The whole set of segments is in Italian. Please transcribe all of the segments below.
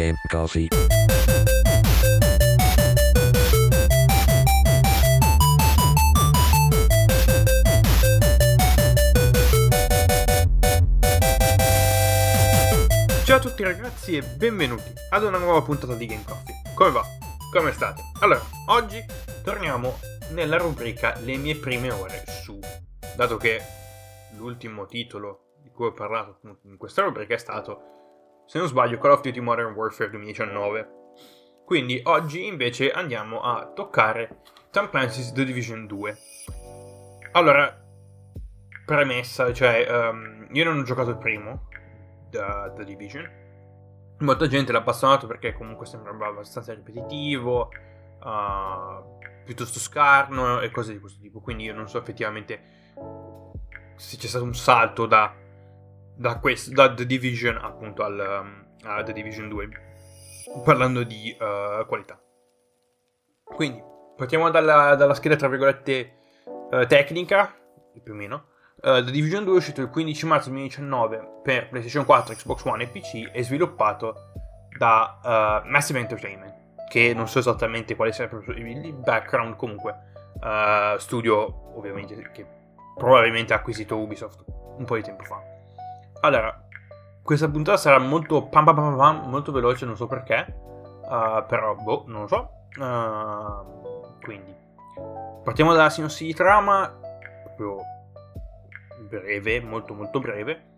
Game Coffee. Ciao a tutti ragazzi e benvenuti ad una nuova puntata di Game Coffee. Come va? Come state? Allora, oggi torniamo nella rubrica Le mie prime ore su, dato che l'ultimo titolo di cui ho parlato in questa rubrica è stato, se non sbaglio, Call of Duty Modern Warfare 2019. Quindi oggi invece andiamo a toccare Tom Clancy's The Division 2. Allora, premessa, cioè io non ho giocato il primo, The Division. Molta gente l'ha appassionato perché comunque sembrava abbastanza ripetitivo, piuttosto scarno e cose di questo tipo. Quindi io non so effettivamente se c'è stato un salto da The Division appunto a The Division 2, parlando di qualità. Quindi partiamo dalla scheda tra virgolette tecnica, più o meno. The Division 2 è uscito il 15 marzo 2019 per PlayStation 4, Xbox One e PC e sviluppato da Massive Entertainment, che non so esattamente quale sia il background, comunque studio ovviamente che probabilmente ha acquisito Ubisoft un po' di tempo fa. Allora, questa puntata sarà molto molto veloce, non so perché, però non lo so. Quindi partiamo dalla sinossi di trama, proprio breve, molto molto breve.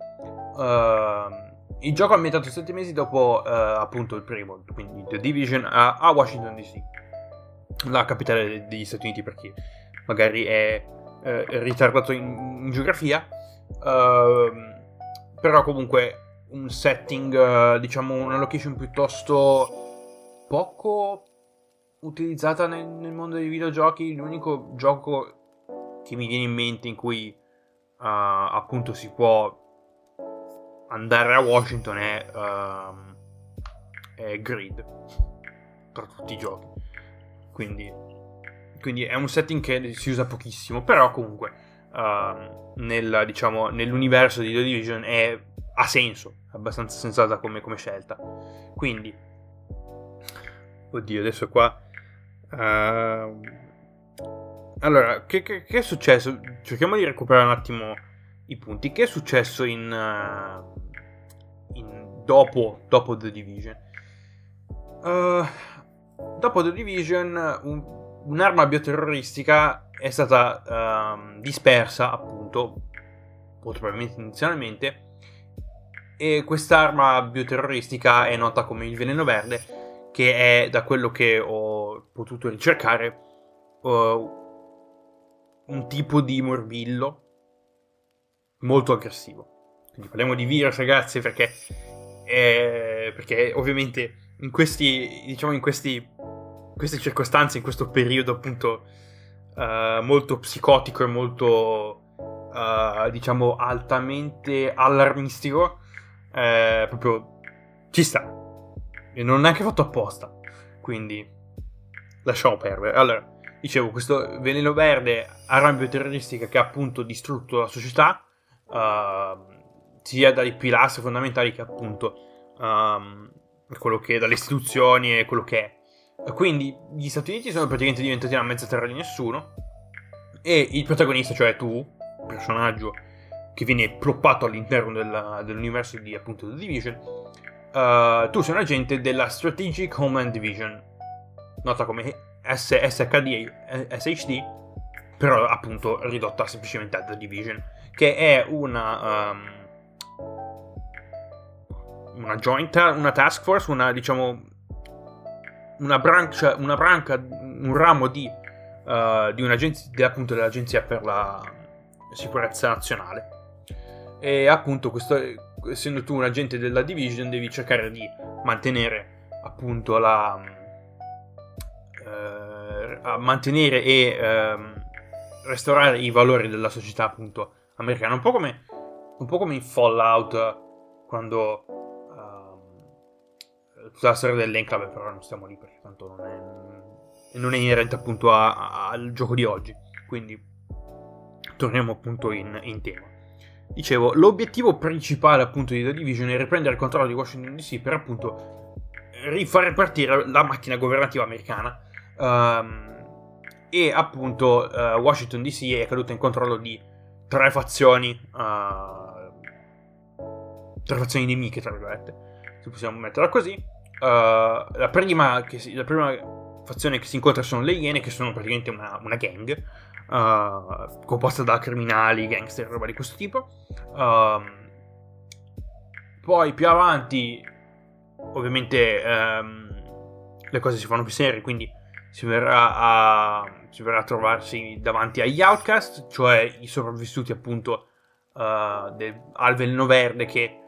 Il gioco è ambientato 7 mesi dopo appunto il primo, quindi The Division, a Washington DC, la capitale degli Stati Uniti per chi magari è ritardato in geografia, però comunque un setting, diciamo una location piuttosto poco utilizzata nel mondo dei videogiochi. L'unico gioco che mi viene in mente in cui appunto si può andare a Washington è Grid, tra tutti i giochi, quindi è un setting che si usa pochissimo, però comunque nell'universo di The Division ha senso, è abbastanza sensata come scelta. Quindi oddio, adesso qua allora, che è successo? Cerchiamo di recuperare un attimo i punti. Che è successo dopo The Division? Dopo The Division un'arma bioterroristica è stata dispersa, appunto, molto probabilmente inizialmente, e quest'arma bioterroristica è nota come il veleno verde, che è, da quello che ho potuto ricercare, un tipo di morbillo molto aggressivo. Quindi parliamo di virus, ragazzi, perché ovviamente in queste circostanze, in questo periodo appunto molto psicotico e molto altamente allarmistico, proprio ci sta, e non è neanche fatto apposta, quindi lasciamo perdere. Allora, dicevo, questo veleno verde, arma bioterroristica che ha appunto distrutto la società, sia dai pilastri fondamentali che appunto dalle istituzioni e quello che è. Quindi gli Stati Uniti sono praticamente diventati una mezza terra di nessuno, e il protagonista, cioè tu, personaggio che viene ploppato all'interno dell'universo di appunto The Division, tu sei un agente della Strategic Homeland Division, nota come SHD, però appunto ridotta semplicemente a The Division, che è una joint, una task force, una branca, un ramo di un'agenzia, appunto dell'Agenzia per la Sicurezza Nazionale. E appunto questo, essendo tu un agente della Division, devi cercare di mantenere appunto restaurare i valori della società appunto americana, un po' come in Fallout, quando tutta la storia dell'enclave, però non stiamo lì perché tanto non è inerente appunto al gioco di oggi, quindi torniamo appunto in tema. Dicevo, l'obiettivo principale appunto di The Division è riprendere il controllo di Washington DC per appunto rifare partire la macchina governativa americana. E appunto Washington DC è caduta in controllo di tre fazioni nemiche, tra virgolette, se possiamo metterla così. La prima fazione che si incontra sono le Iene, che sono praticamente una gang composta da criminali, gangster, roba di questo tipo. Poi più avanti ovviamente le cose si fanno più serie, quindi si verrà a trovarsi davanti agli outcast, cioè i sopravvissuti appunto al veleno verde, che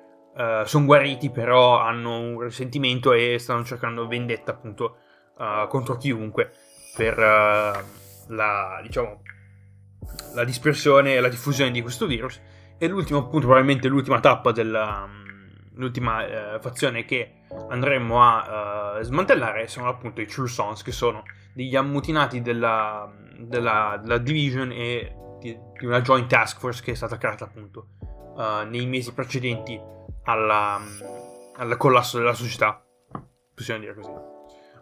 sono guariti però hanno un risentimento e stanno cercando vendetta appunto contro chiunque per la dispersione e la diffusione di questo virus. E l'ultimo appunto, probabilmente l'ultima tappa della l'ultima fazione che andremo a smantellare sono appunto i True Sons, che sono degli ammutinati della Division e di una Joint Task Force che è stata creata appunto nei mesi precedenti al collasso della società, possiamo dire così.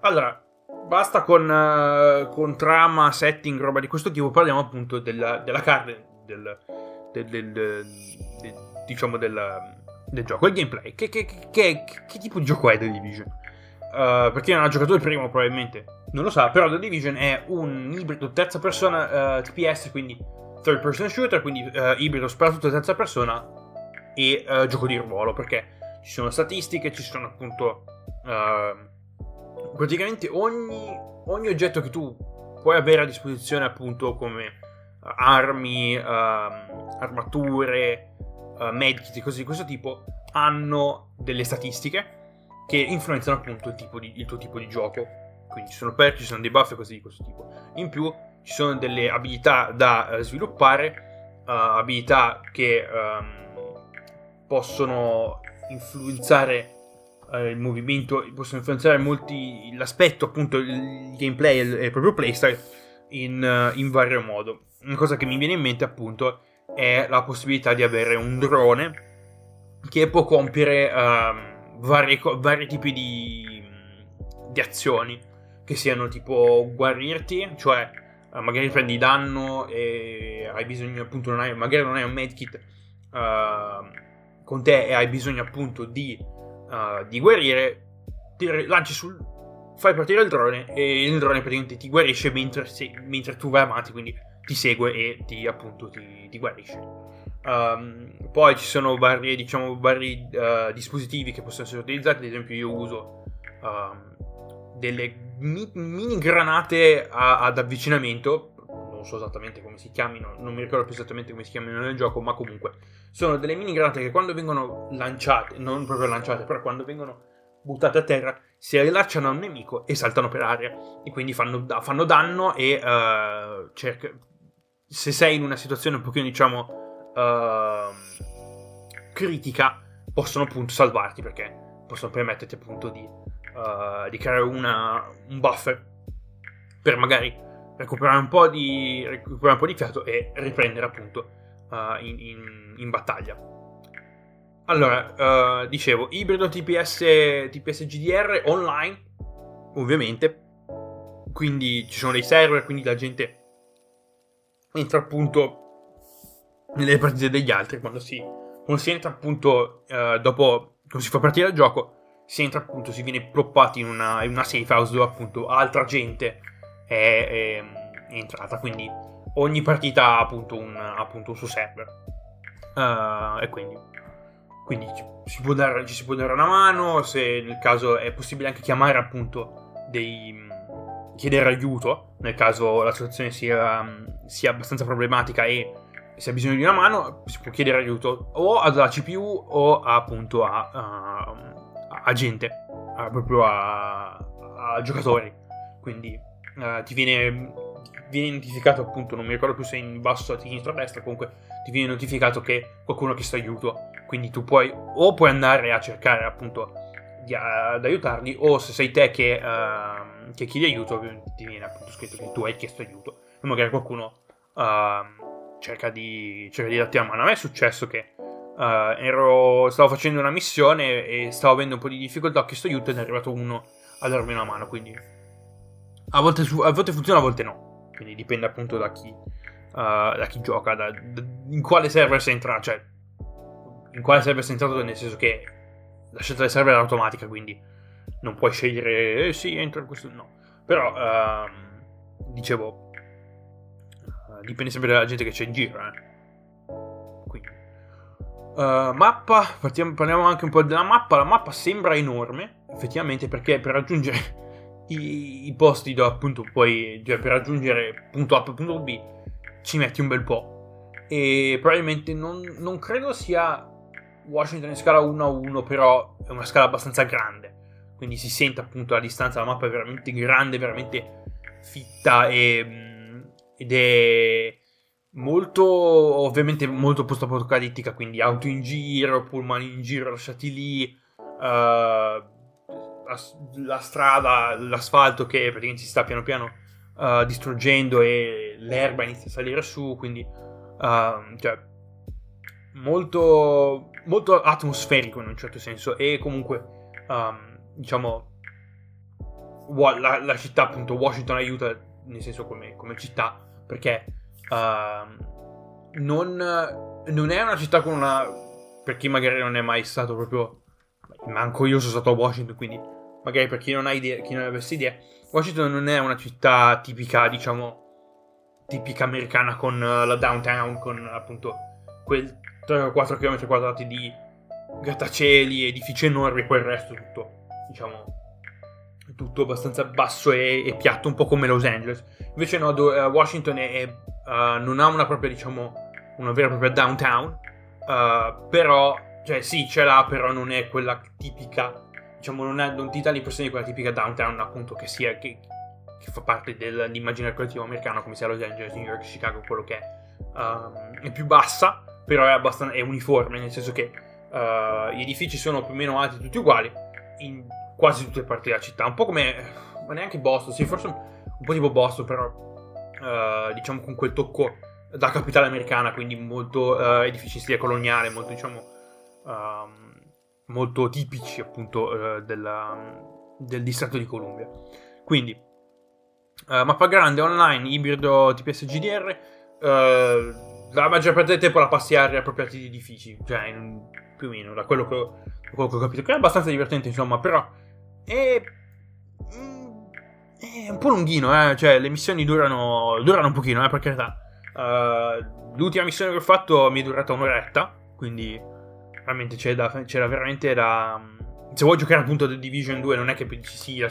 Allora, basta con trama, setting, roba di questo tipo. Parliamo appunto della carne del gioco, il gameplay. Che tipo di gioco è The Division? Perché non ha giocato il primo probabilmente non lo sa, però The Division è un ibrido terza persona TPS, quindi third person shooter, quindi ibrido soprattutto terza persona e gioco di ruolo, perché ci sono statistiche, ci sono appunto... praticamente ogni oggetto che tu puoi avere a disposizione, appunto, come armi, armature, medkit e cose di questo tipo, hanno delle statistiche che influenzano appunto il tuo tipo di gioco. Quindi ci sono perk, ci sono dei buff e cose di questo tipo. In più ci sono delle abilità da sviluppare, abilità che possono influenzare il movimento, possono influenzare molti l'aspetto, appunto il gameplay e il proprio playstyle in vario modo. Una cosa che mi viene in mente appunto è la possibilità di avere un drone che può compiere vari tipi di azioni, che siano tipo guarirti, cioè magari prendi danno e hai bisogno appunto, non hai un medkit con te e hai bisogno appunto di guarire, fai partire il drone e il drone praticamente ti guarisce mentre tu vai avanti, quindi ti segue e ti guarisce. Poi ci sono vari dispositivi che possono essere utilizzati. Ad esempio io uso delle mini granate ad avvicinamento, non so esattamente come si chiamino, non mi ricordo più esattamente come si chiamino nel gioco, ma comunque sono delle mini granate che quando vengono lanciate, non proprio lanciate, però quando vengono buttate a terra si allacciano a un nemico e saltano per aria e quindi fanno danno e se sei in una situazione un pochino critica, possono appunto salvarti, perché possono permetterti appunto di creare un buffer per magari recuperare un po' di fiato e riprendere appunto in battaglia. Allora, dicevo, ibrido TPS GDR online, ovviamente. Quindi ci sono dei server, quindi la gente entra appunto nelle partite degli altri. Quando si entra appunto dopo, quando si fa partire il gioco, si entra appunto, si viene ploppati in una safe house dove appunto altra gente è entrata, quindi ogni partita ha appunto un suo server, e quindi ci si può dare una mano, se nel caso è possibile anche chiamare appunto chiedere aiuto nel caso la situazione sia abbastanza problematica e se ha bisogno di una mano si può chiedere aiuto o alla CPU o appunto a gente, proprio a giocatori, quindi ti viene notificato appunto, non mi ricordo più se in basso a sinistra o a destra, comunque ti viene notificato che qualcuno ha chiesto aiuto, quindi tu puoi andare a cercare appunto ad aiutarli, o se sei te che chiedi aiuto ti viene appunto scritto che tu hai chiesto aiuto e magari qualcuno cerca di darti la mano. A me è successo che Stavo facendo una missione e stavo avendo un po' di difficoltà, ho chiesto aiuto ed è arrivato uno a darmi una mano, quindi a volte funziona, a volte no, quindi dipende appunto da chi gioca, in quale server sei entrato, cioè in quale server sei entrato, nel senso che la scelta del server è automatica, quindi non puoi scegliere sì, entro in questo, no, però dicevo dipende sempre dalla gente che c'è in giro, quindi mappa, parliamo anche un po' della mappa. La mappa sembra enorme, effettivamente, perché per raggiungere i posti dove appunto poi, cioè per raggiungere punto A e punto B, ci metti un bel po'. E probabilmente non credo sia Washington in scala 1-1, però è una scala abbastanza grande, quindi si sente appunto la distanza. La mappa è veramente grande, veramente fitta ed è molto, ovviamente molto post-apocalittica, quindi auto in giro, pullman in giro lasciati lì, la strada, l'asfalto che praticamente si sta piano piano distruggendo e l'erba inizia a salire su, quindi cioè molto, molto atmosferico in un certo senso. E comunque diciamo la città appunto Washington aiuta, nel senso come città, perché non è una città con una, per chi magari non è mai stato proprio, manco io sono stato a Washington, quindi magari per chi non ha idea, chi non avesse idea, Washington non è una città tipica, diciamo tipica americana, con la downtown, con appunto quel 3-4 km quadrati di grattacieli, edifici enormi, poi il resto tutto, diciamo tutto abbastanza basso e piatto, un po' come Los Angeles. Invece no, Washington non ha una propria, diciamo, una vera e propria downtown, però, cioè sì, ce l'ha, però non è quella tipica, diciamo, non ti dà l'impressione di quella tipica downtown, appunto, che fa parte dell'immaginario collettivo americano, come sia Los Angeles, New York, Chicago, quello che è. È più bassa, però è abbastanza, è uniforme, nel senso che gli edifici sono più o meno alti, tutti uguali, in quasi tutte le parti della città, un po' come, ma neanche Boston, sì, forse un po' tipo Boston, però diciamo con quel tocco da capitale americana, quindi molto edifici in stile coloniale, molto, diciamo, molto tipici appunto del distretto di Columbia. Quindi mappa grande, online, ibrido TPS GDR, la maggior parte del tempo la passi a riappropriati di edifici, cioè più o meno da quello che ho capito, che è abbastanza divertente, insomma, però è un po' lunghino, cioè le missioni durano un pochino, per carità. L'ultima missione che ho fatto mi è durata un'oretta, quindi veramente c'era veramente da, se vuoi giocare appunto The Division 2 non è che dici sì,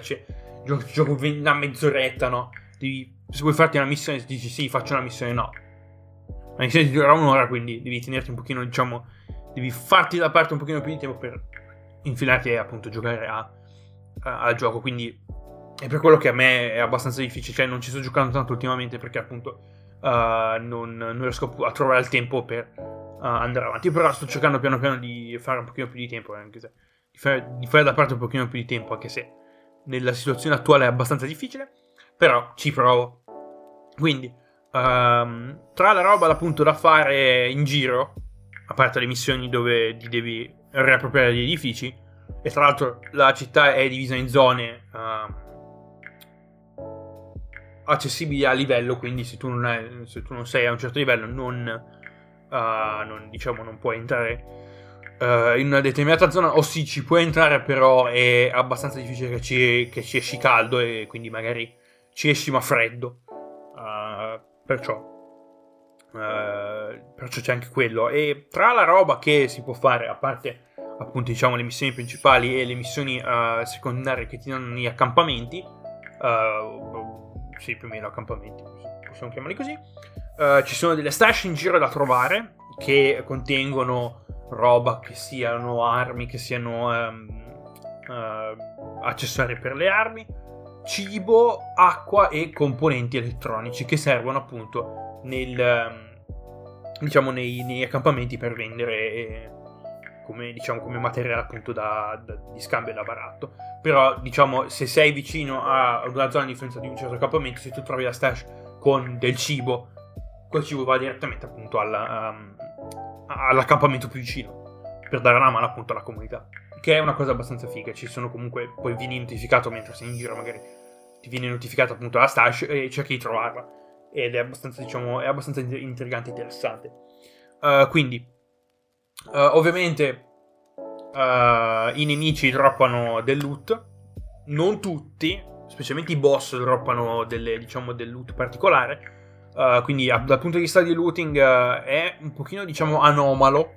gioco una mezz'oretta, no, se vuoi farti una missione dici sì, faccio una missione, no, la missione ti durerà un'ora, quindi devi tenerti un pochino, diciamo, devi farti da parte un pochino più di tempo per infilarti e appunto giocare al gioco, quindi è per quello che a me è abbastanza difficile, cioè non ci sto giocando tanto ultimamente, perché appunto non riesco a trovare il tempo per andare avanti, però sto cercando piano piano di fare un pochino più di tempo, anche se di fare da parte un pochino più di tempo, anche se nella situazione attuale è abbastanza difficile, però ci provo. Quindi tra la roba appunto da fare in giro, a parte le missioni dove ti devi riappropriare gli edifici, e tra l'altro la città è divisa in zone accessibili a livello, quindi se tu non sei a un certo livello non diciamo non puoi entrare in una determinata zona, o sì, ci puoi entrare, però è abbastanza difficile che ci esci caldo, e quindi magari ci esci ma freddo, perciò c'è anche quello. E tra la roba che si può fare, a parte appunto, diciamo, le missioni principali e le missioni secondarie che ti danno negli accampamenti, sì, più o meno accampamenti, possiamo chiamarli così, ci sono delle stash in giro da trovare che contengono roba, che siano armi, che siano accessori per le armi, cibo, acqua e componenti elettronici che servono appunto diciamo nei accampamenti per vendere come materiale appunto di scambio da baratto. Però, diciamo, se sei vicino a una zona di influenza di un certo accampamento, se tu trovi la stash con del cibo, quel cibo va direttamente appunto all'accampamento più vicino, per dare una mano appunto alla comunità, che è una cosa abbastanza figa. Ci sono comunque, poi vieni notificato mentre sei in giro, magari ti viene notificata appunto la stash e cerchi di trovarla, ed è abbastanza, diciamo, è abbastanza intrigante e interessante. Quindi ovviamente i nemici droppano del loot, non tutti, specialmente i boss droppano del loot particolare. Quindi dal punto di vista di looting è un pochino, diciamo, anomalo,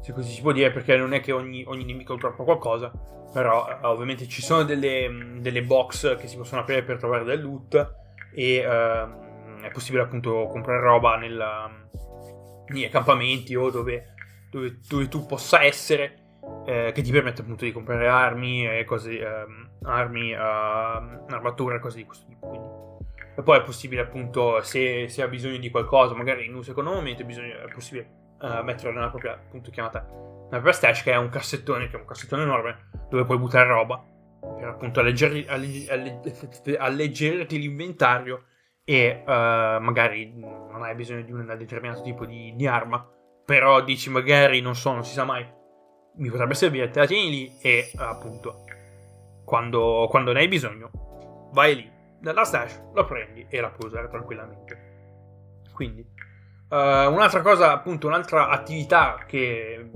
se così si può dire, perché non è che ogni nemico troppo qualcosa, però ovviamente ci sono delle box che si possono aprire per trovare del loot, e è possibile appunto comprare roba negli accampamenti o dove tu possa essere, che ti permette appunto di comprare armi e cose, armature e cose di questo tipo, quindi. E poi è possibile appunto, se ha bisogno di qualcosa, magari in un secondo momento è possibile mettere nella propria, appunto, chiamata una propria stash, che è un cassettone, enorme, dove puoi buttare roba per appunto alleggerirti l'inventario, e magari non hai bisogno di un determinato tipo di arma, però dici magari, non si sa mai, mi potrebbe servire, te la tieni lì, e appunto quando ne hai bisogno vai lì dalla stash, la prendi e la puoi usare tranquillamente. Quindi un'altra cosa, appunto, un'altra attività che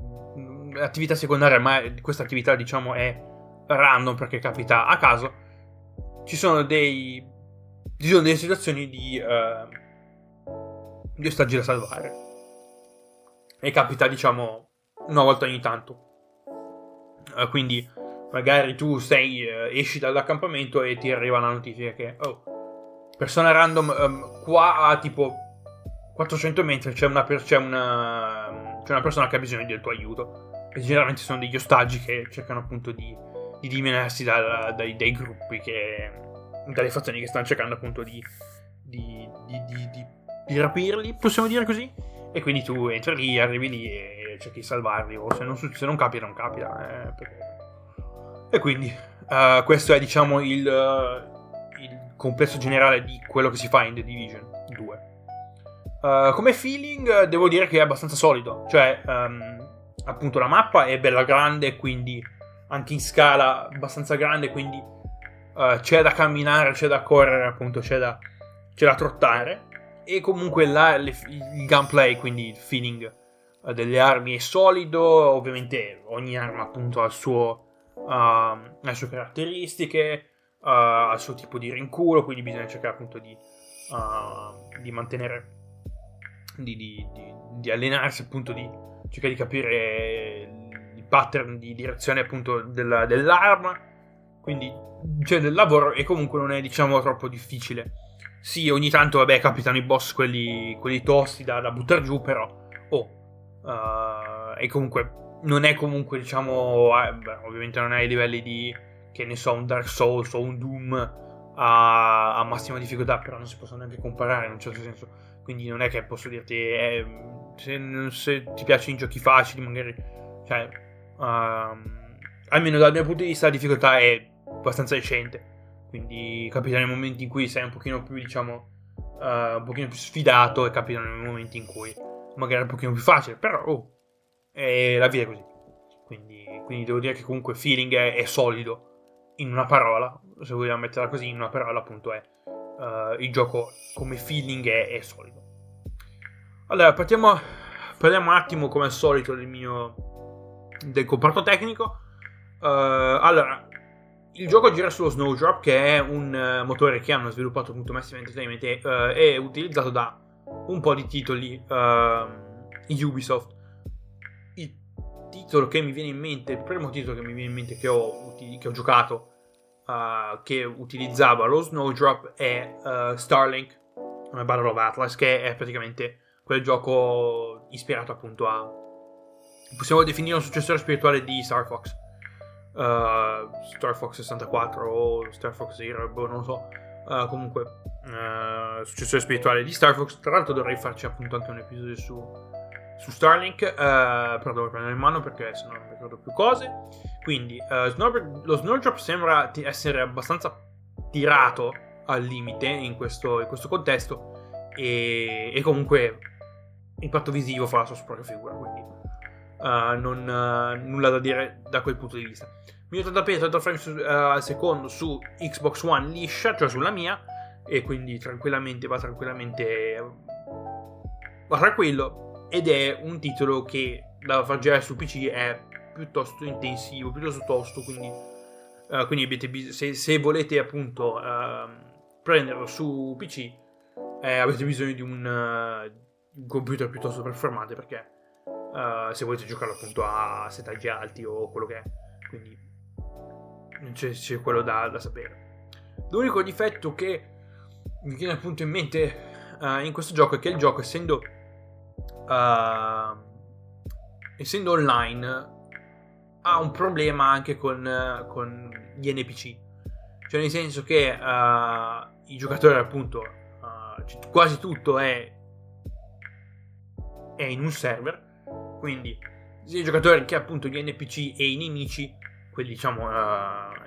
attività secondaria, ma questa attività, diciamo, è random perché capita a caso. Ci sono delle situazioni di ostaggi da salvare, e capita, diciamo, una volta ogni tanto. Quindi magari tu esci dall'accampamento e ti arriva la notifica che persona random qua a tipo 400 metri c'è una persona che ha bisogno del tuo aiuto, e generalmente sono degli ostaggi che cercano appunto di dimenersi dai gruppi, dalle fazioni che stanno cercando appunto di rapirli, possiamo dire così. E quindi tu entri lì, arrivi lì e cerchi di salvarli, o se non capita, non capita, perché. E quindi questo è, diciamo, il complesso generale di quello che si fa in The Division 2. Come feeling devo dire che è abbastanza solido, cioè appunto la mappa è bella grande, quindi anche in scala abbastanza grande, quindi c'è da camminare, c'è da correre, appunto c'è da trottare, e comunque là il gunplay, quindi il feeling delle armi è solido. Ovviamente ogni arma appunto ha il suo le sue caratteristiche, al suo tipo di rinculo, quindi bisogna cercare appunto di mantenere di allenarsi, appunto, di cercare di capire il pattern di direzione appunto dell'arma, quindi c'è del lavoro, e comunque non è, diciamo, troppo difficile. Sì, ogni tanto, vabbè, capitano i boss quelli tosti da buttare giù, però e comunque non è comunque, diciamo, ovviamente non hai livelli di, che ne so, un Dark Souls o un Doom a massima difficoltà, però non si possono neanche comparare in un certo senso, quindi non è che posso dirti se ti piacciono i giochi facili, magari, cioè almeno dal mio punto di vista la difficoltà è abbastanza decente, quindi capitano nei momenti in cui sei un pochino più, diciamo, un pochino più sfidato, e capitano nei momenti in cui magari è un pochino più facile, però e la vita è così, quindi devo dire che comunque il feeling è solido. In una parola, se vogliamo metterla così, in una parola appunto è il gioco come feeling è solido. Allora parliamo un attimo, come al solito, del comparto tecnico. Allora, il gioco gira sullo Snowdrop, che è un motore che hanno sviluppato appunto Massive Entertainment, e utilizzato da un po' di titoli Ubisoft. Titolo che mi viene in mente, il primo titolo che mi viene in mente che ho giocato che utilizzava lo Snowdrop è Starlink Battle of Atlas, che è praticamente quel gioco ispirato appunto a, possiamo definire, un successore spirituale di Star Fox, Star Fox 64 o Star Fox Zero, non lo so, comunque successore spirituale di Star Fox. Tra l'altro dovrei farci appunto anche un episodio su Starlink, però devo prendere in mano perché sennò non ricordo più cose. Quindi lo Snowdrop sembra essere abbastanza tirato al limite in questo contesto, e comunque impatto visivo fa la sua propria figura, quindi non nulla da dire da quel punto di vista. 1080p 30 frames al secondo su Xbox One liscia, cioè sulla mia, e quindi tranquillo, ed è un titolo che da far girare su PC è piuttosto intensivo, piuttosto tosto, quindi se volete appunto prenderlo su PC avete bisogno di un computer piuttosto performante, perché se volete giocarlo appunto a settaggi alti o quello che è, quindi c'è quello da sapere. L'unico difetto che mi viene appunto in mente in questo gioco è che il gioco, essendo online, ha un problema anche con gli NPC, cioè nel senso che i giocatori appunto quasi tutto è in un server, quindi sia i giocatori che appunto gli NPC e i nemici, quelli diciamo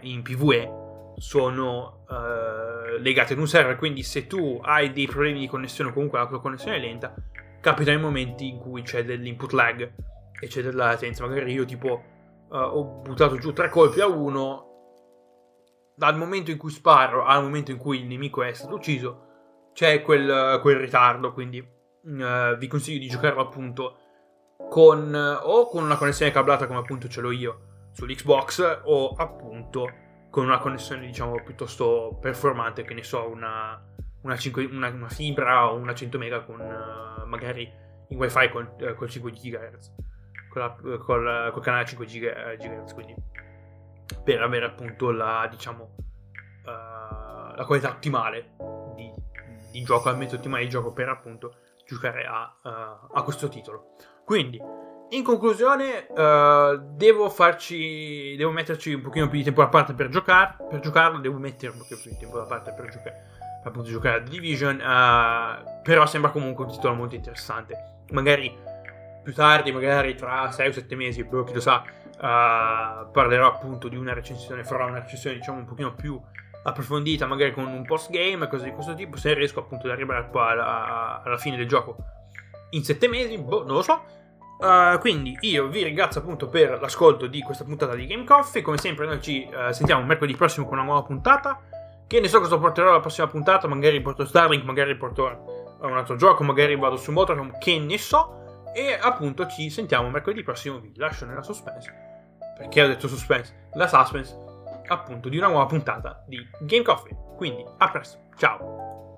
in PvE, sono legati ad un server, quindi se tu hai dei problemi di connessione o comunque la tua connessione è lenta, capitano i momenti in cui c'è dell'input lag e c'è della latenza. Magari io tipo ho buttato giù 3 colpi a uno, dal momento in cui sparo al momento in cui il nemico è stato ucciso c'è quel ritardo, quindi vi consiglio di giocarlo appunto con una connessione cablata come appunto ce l'ho io sull'Xbox, o appunto con una connessione diciamo piuttosto performante, che ne so, una fibra o una 100 mega con magari in wifi con 5 GHz, col canale 5 GHz, quindi per avere appunto la diciamo la qualità ottimale di gioco, l'ambiente ottimale di gioco per appunto giocare a questo titolo. Quindi in conclusione, devo metterci un pochino più di tempo da parte per giocarlo, devo mettere un pochino più di tempo da parte per giocare a The Division, però sembra comunque un titolo molto interessante. Magari più tardi, magari tra 6 o 7 mesi, però chi lo sa, parlerò appunto di una recensione, farò una recensione diciamo un pochino più approfondita, magari con un post-game e cose di questo tipo, se riesco appunto ad arrivare alla fine del gioco in 7 mesi, non lo so. Quindi io vi ringrazio appunto per l'ascolto di questa puntata di Game Coffee. Come sempre noi ci sentiamo mercoledì prossimo con una nuova puntata. Che ne so cosa porterò alla prossima puntata, magari porto Starlink, magari porto un altro gioco, magari vado su Motorhome, che ne so. E appunto ci sentiamo mercoledì prossimo, vi lascio nella suspense, perché ho detto suspense, la suspense appunto di una nuova puntata di Game Coffee. Quindi a presto, ciao.